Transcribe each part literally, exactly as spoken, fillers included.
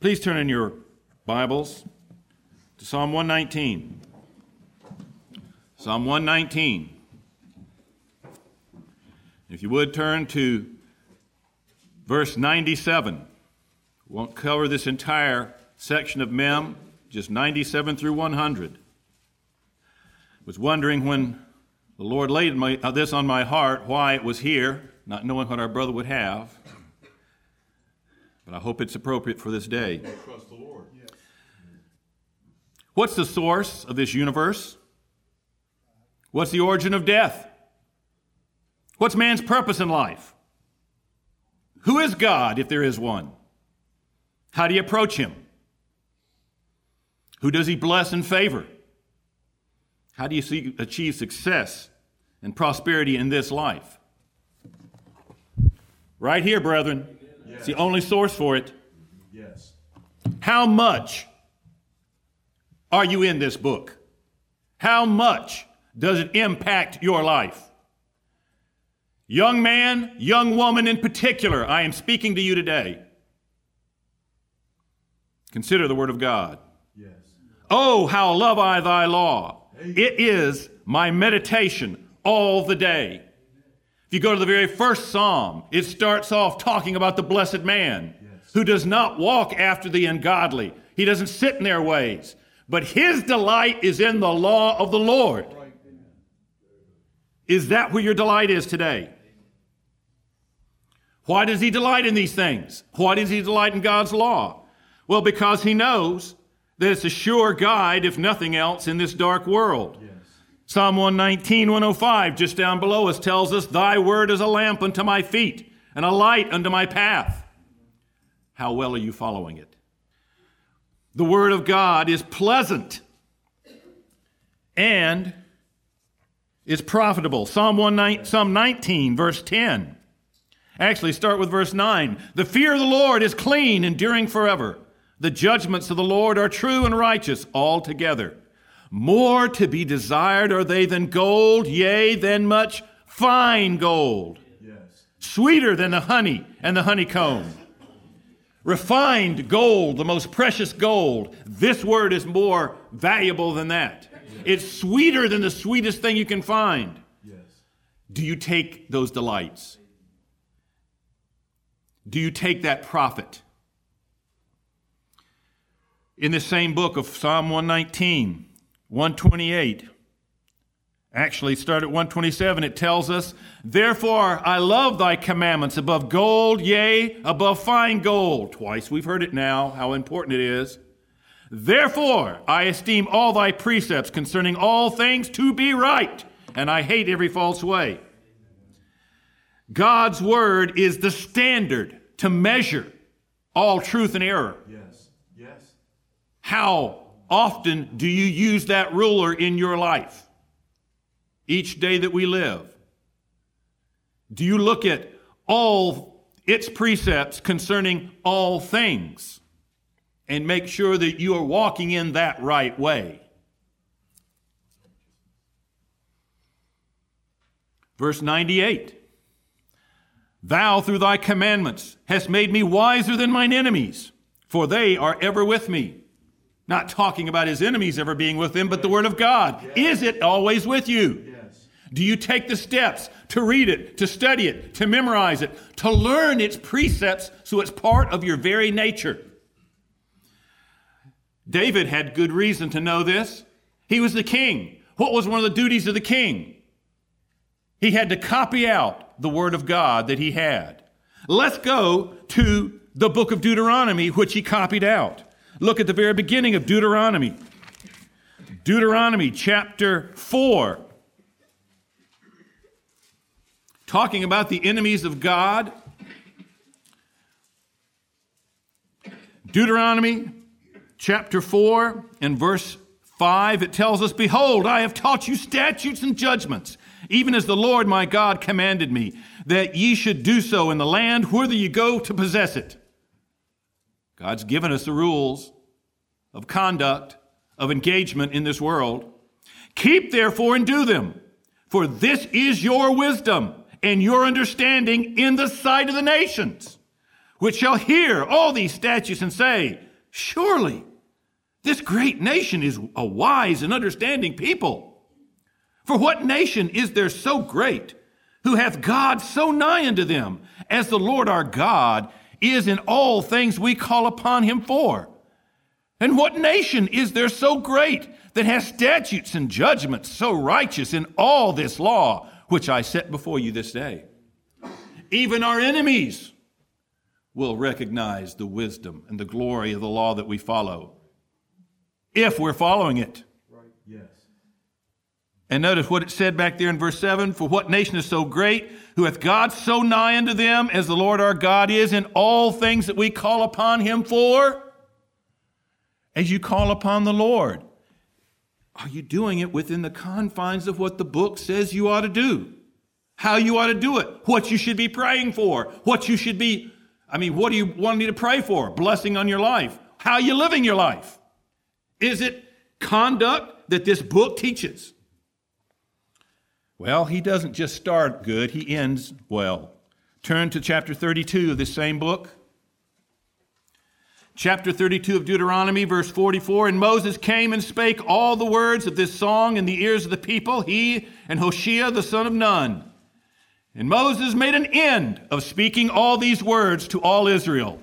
Please turn in your Bibles to Psalm one nineteen. Psalm one nineteen. If you would turn to verse ninety-seven. We won't cover this entire section of Mem, just ninety-seven through one hundred. I was wondering when the Lord laid my, uh, this on my heart, why it was here, not knowing what our brother would have. But I hope it's appropriate for this day. Trust the Lord. Yes. What's the source of this universe? What's the origin of death? What's man's purpose in life? Who is God, if there is one? How do you approach him? Who does he bless and favor? How do you see, achieve success and prosperity in this life? Right here, brethren. It's the only source for it. Yes. How much are you in this book? How much does it impact your life? Young man, young woman in particular, I am speaking to you today. Consider the word of God. Yes. Oh, how love I thy law. It is my meditation all the day. If you go to the very first psalm, it starts off talking about the blessed man, yes, who does not walk after the ungodly. He doesn't sit in their ways, but his delight is in the law of the Lord. Right. Is that where your delight is today? Why does he delight in these things? Why does he delight in God's law? Well, because he knows that it's a sure guide, if nothing else, in this dark world. Yes. Psalm one nineteen, one oh five, just down below us, tells us, thy word is a lamp unto my feet and a light unto my path. How well are you following it? The word of God is pleasant and is profitable. Psalm one nineteen, Psalm nineteen, verse ten. Actually, start with verse nine. The fear of the Lord is clean, enduring forever. The judgments of the Lord are true and righteous altogether. More to be desired are they than gold, yea, than much fine gold. Yes. Sweeter than the honey and the honeycomb. Refined gold, the most precious gold. This word is more valuable than that. Yes. It's sweeter than the sweetest thing you can find. Yes. Do you take those delights? Do you take that profit? In the same book of Psalm one nineteen, one twenty-eight, actually start at one twenty-seven, it tells us, therefore I love thy commandments above gold, yea, above fine gold. Twice we've heard it now, how important it is. Therefore I esteem all thy precepts concerning all things to be right, and I hate every false way. God's word is the standard to measure all truth and error. Yes, yes. How often do you use that ruler in your life? Each day that we live, do you look at all its precepts concerning all things and make sure that you are walking in that right way? Verse ninety-eight, thou through thy commandments hast made me wiser than mine enemies, for they are ever with me. Not talking about his enemies ever being with him, but the word of God. Yes. Is it always with you? Yes. Do you take the steps to read it, to study it, to memorize it, to learn its precepts so it's part of your very nature? David had good reason to know this. He was the king. What was one of the duties of the king? He had to copy out the word of God that he had. Let's go to the book of Deuteronomy, which he copied out. Look at the very beginning of Deuteronomy. Deuteronomy chapter four. Talking about the enemies of God. Deuteronomy chapter four and verse five, it tells us, behold, I have taught you statutes and judgments, even as the Lord my God commanded me, that ye should do so in the land whither ye go to possess it. God's given us the rules of conduct, of engagement in this world. Keep therefore and do them, for this is your wisdom and your understanding in the sight of the nations, which shall hear all these statutes and say, Surely this great nation is a wise and understanding people. For what nation is there so great, who hath God so nigh unto them, as the Lord our God is in all things we call upon him for? And what nation is there so great, that has statutes and judgments so righteous in all this law, which I set before you this day? Even our enemies will recognize the wisdom and the glory of the law that we follow, if we're following it. Right. Yes. And notice what it said back there in verse seven, for what nation is so great, who hath God so nigh unto them, as the Lord our God is in all things that we call upon him for? As you call upon the Lord, are you doing it within the confines of what the book says you ought to do? How you ought to do it? What you should be praying for? What you should be, I mean, what do you want me to pray for? Blessing on your life. How are you living your life? Is it conduct that this book teaches? Well, he doesn't just start good, he ends well. Turn to chapter thirty-two of this same book. Chapter thirty-two of Deuteronomy, verse forty-four, and Moses came and spake all the words of this song in the ears of the people, he and Hoshea the son of Nun. And Moses made an end of speaking all these words to all Israel.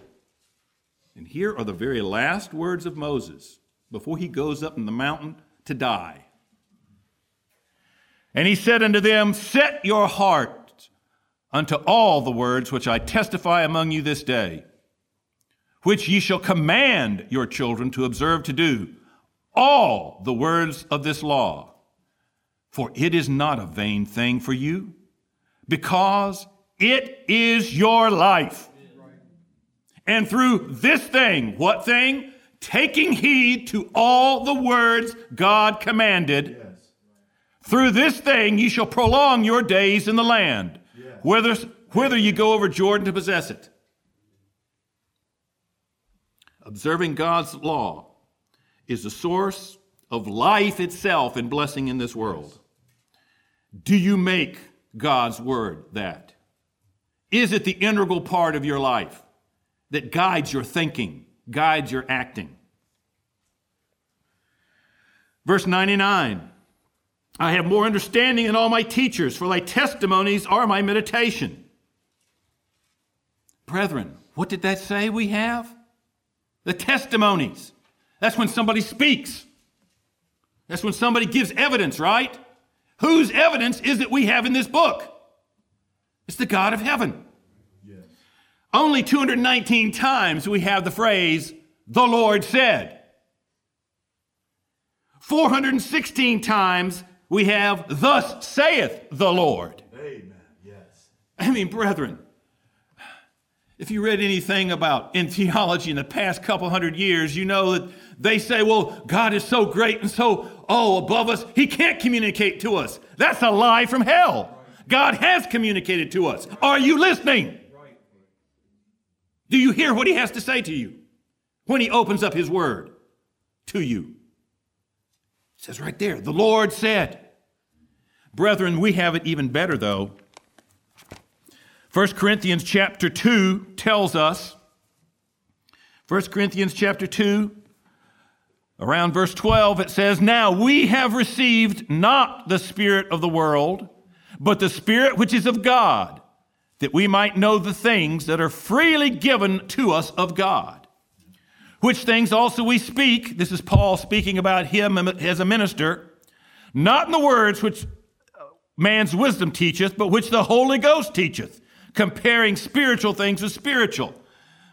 And here are the very last words of Moses before he goes up in the mountain to die. And he said unto them, set your heart unto all the words which I testify among you this day, which ye shall command your children to observe to do, all the words of this law. For it is not a vain thing for you, because it is your life. And through this thing, what thing? Taking heed to all the words God commanded, through this thing ye shall prolong your days in the land, whither, whither you go over Jordan to possess it. Observing God's law is the source of life itself and blessing in this world. Do you make God's word that? Is it the integral part of your life that guides your thinking, guides your acting? Verse ninety-nine. I have more understanding than all my teachers, for thy testimonies are my meditation. Brethren, what did that say we have? The testimonies. That's when somebody speaks. That's when somebody gives evidence, right? Whose evidence is it we have in this book? It's the God of heaven. Yes. Only two hundred nineteen times we have the phrase, the Lord said. four hundred sixteen times we have, thus saith the Lord. Amen. Yes. I mean, brethren, if you read anything about in theology in the past couple hundred years, you know that they say, well, God is so great and so, oh, above us, he can't communicate to us. That's a lie from hell. God has communicated to us. Are you listening? Do you hear what he has to say to you when he opens up his word to you? It says right there, the Lord said. Brethren, we have it even better, though. First Corinthians chapter two tells us, First Corinthians chapter two, around verse twelve, it says, now we have received not the spirit of the world, but the Spirit which is of God, that we might know the things that are freely given to us of God. Which things also we speak, this is Paul speaking about him as a minister, not in the words which man's wisdom teacheth, but which the Holy Ghost teacheth, comparing spiritual things with spiritual.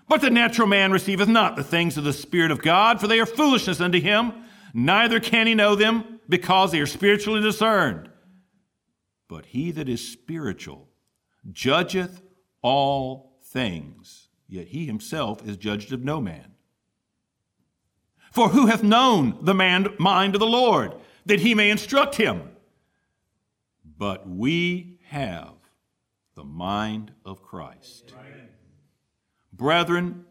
But the natural man receiveth not the things of the Spirit of God, for they are foolishness unto him, neither can he know them, because they are spiritually discerned. But he that is spiritual judgeth all things, yet he himself is judged of no man. For who hath known the man, mind of the Lord, that he may instruct him? But we have the mind of Christ. Amen. Brethren,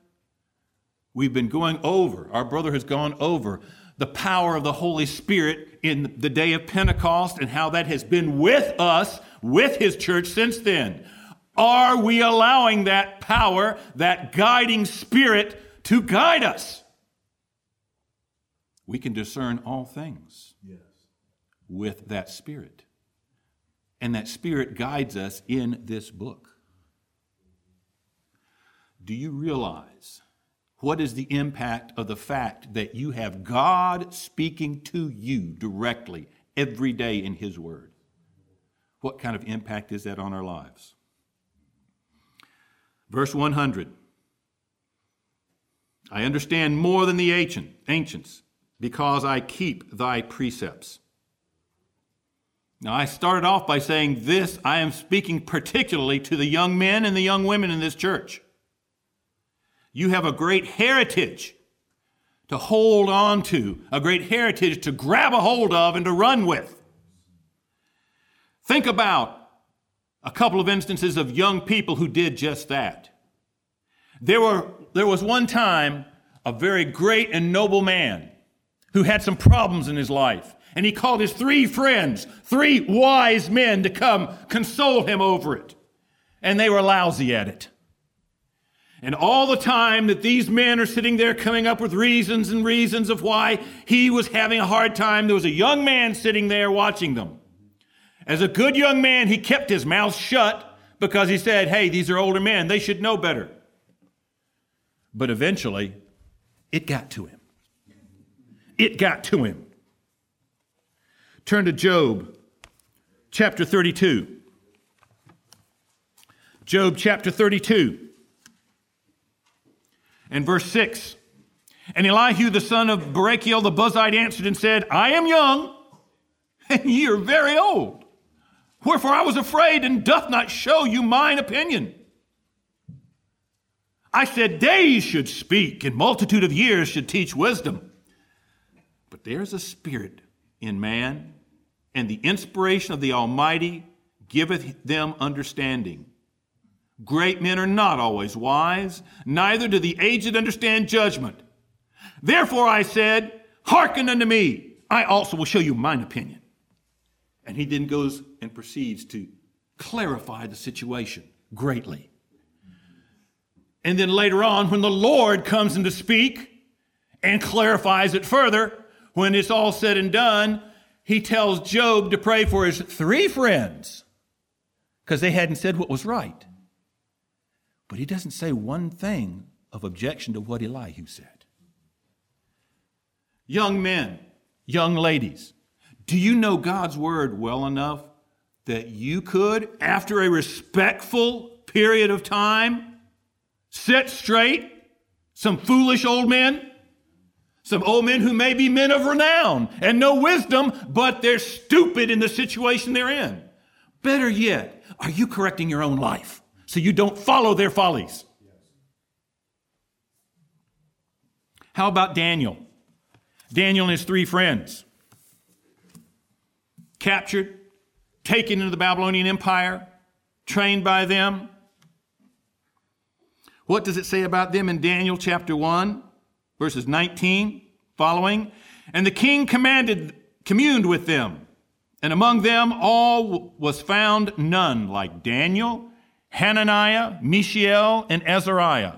we've been going over, our brother has gone over, the power of the Holy Spirit in the day of Pentecost and how that has been with us, with his church since then. Are we allowing that power, that guiding spirit, to guide us? We can discern all things yes. with that Spirit. And that Spirit guides us in this book. Do you realize what is the impact of the fact that you have God speaking to you directly every day in His Word? What kind of impact is that on our lives? Verse one hundred. I understand more than the ancients, because I keep thy precepts. Now, I started off by saying this, I am speaking particularly to the young men and the young women in this church. You have a great heritage to hold on to, a great heritage to grab a hold of and to run with. Think about a couple of instances of young people who did just that. There were there was one time a very great and noble man who had some problems in his life, and he called his three friends, three wise men, to come console him over it, and they were lousy at it. And all the time that these men are sitting there coming up with reasons and reasons of why he was having a hard time, there was a young man sitting there watching them. As a good young man, he kept his mouth shut because he said, hey, these are older men. They should know better. But eventually, it got to him. It got to him. Turn to Job chapter thirty-two. Job chapter thirty-two and verse six. And Elihu, the son of Barachel, the Buzite, answered and said, I am young, and ye are very old. Wherefore I was afraid, and doth not show you mine opinion. I said, days should speak, and multitude of years should teach wisdom. But there's a spirit in man, and the inspiration of the Almighty giveth them understanding. Great men are not always wise, neither do the aged understand judgment. Therefore I said, hearken unto me, I also will show you mine opinion. And he then goes and proceeds to clarify the situation greatly. And then later on, when the Lord comes in to speak and clarifies it further, when it's all said and done, he tells Job to pray for his three friends because they hadn't said what was right. But he doesn't say one thing of objection to what Elihu said. Young men, young ladies, do you know God's word well enough that you could, after a respectful period of time, set straight some foolish old men, some old men who may be men of renown and know wisdom, but they're stupid in the situation they're in? Better yet, are you correcting your own life so you don't follow their follies? How about Daniel? Daniel and his three friends. Captured, taken into the Babylonian Empire, trained by them. What does it say about them in Daniel chapter one, verses nineteen following? And the king commanded, communed with them, and among them all was found none like Daniel, Hananiah, Mishael, and Azariah.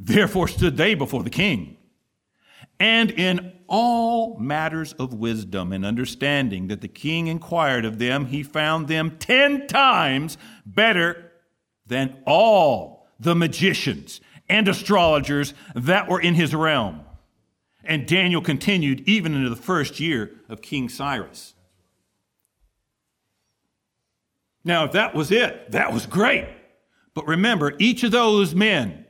Therefore stood they before the king. And in all matters of wisdom and understanding that the king inquired of them, he found them ten times better than all the magicians and astrologers that were in his realm. And Daniel continued even into the first year of King Cyrus. Now, if that was it, that was great. But remember, each of those men,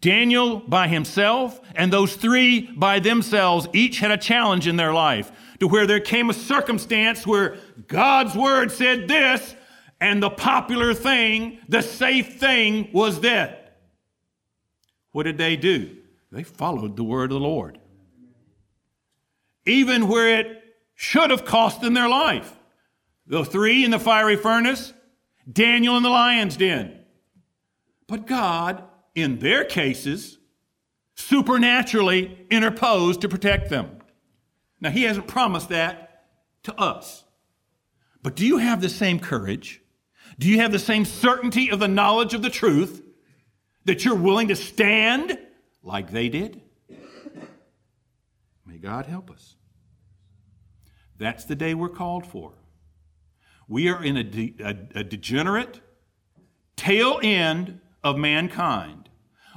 Daniel by himself and those three by themselves, each had a challenge in their life to where there came a circumstance where God's word said this and the popular thing, the safe thing was that. What did they do? They followed the word of the Lord. Even where it should have cost them their life. The three in the fiery furnace, Daniel in the lion's den. But God, in their cases, supernaturally interposed to protect them. Now, he hasn't promised that to us. But do you have the same courage? Do you have the same certainty of the knowledge of the truth that you're willing to stand like they did? May May God help us. That's the day we're called for. We are in a, de- a, a degenerate tail end of mankind.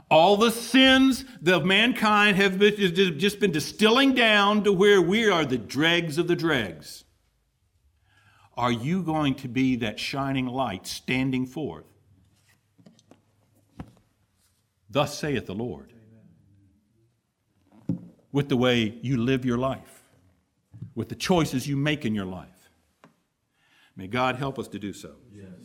All the sins of mankind have been, just been distilling down to where we are the dregs of the dregs. Are you going to be that shining light standing forth? Thus saith the Lord. With the way you live your life, with the choices you make in your life. May God help us to do so. Yes.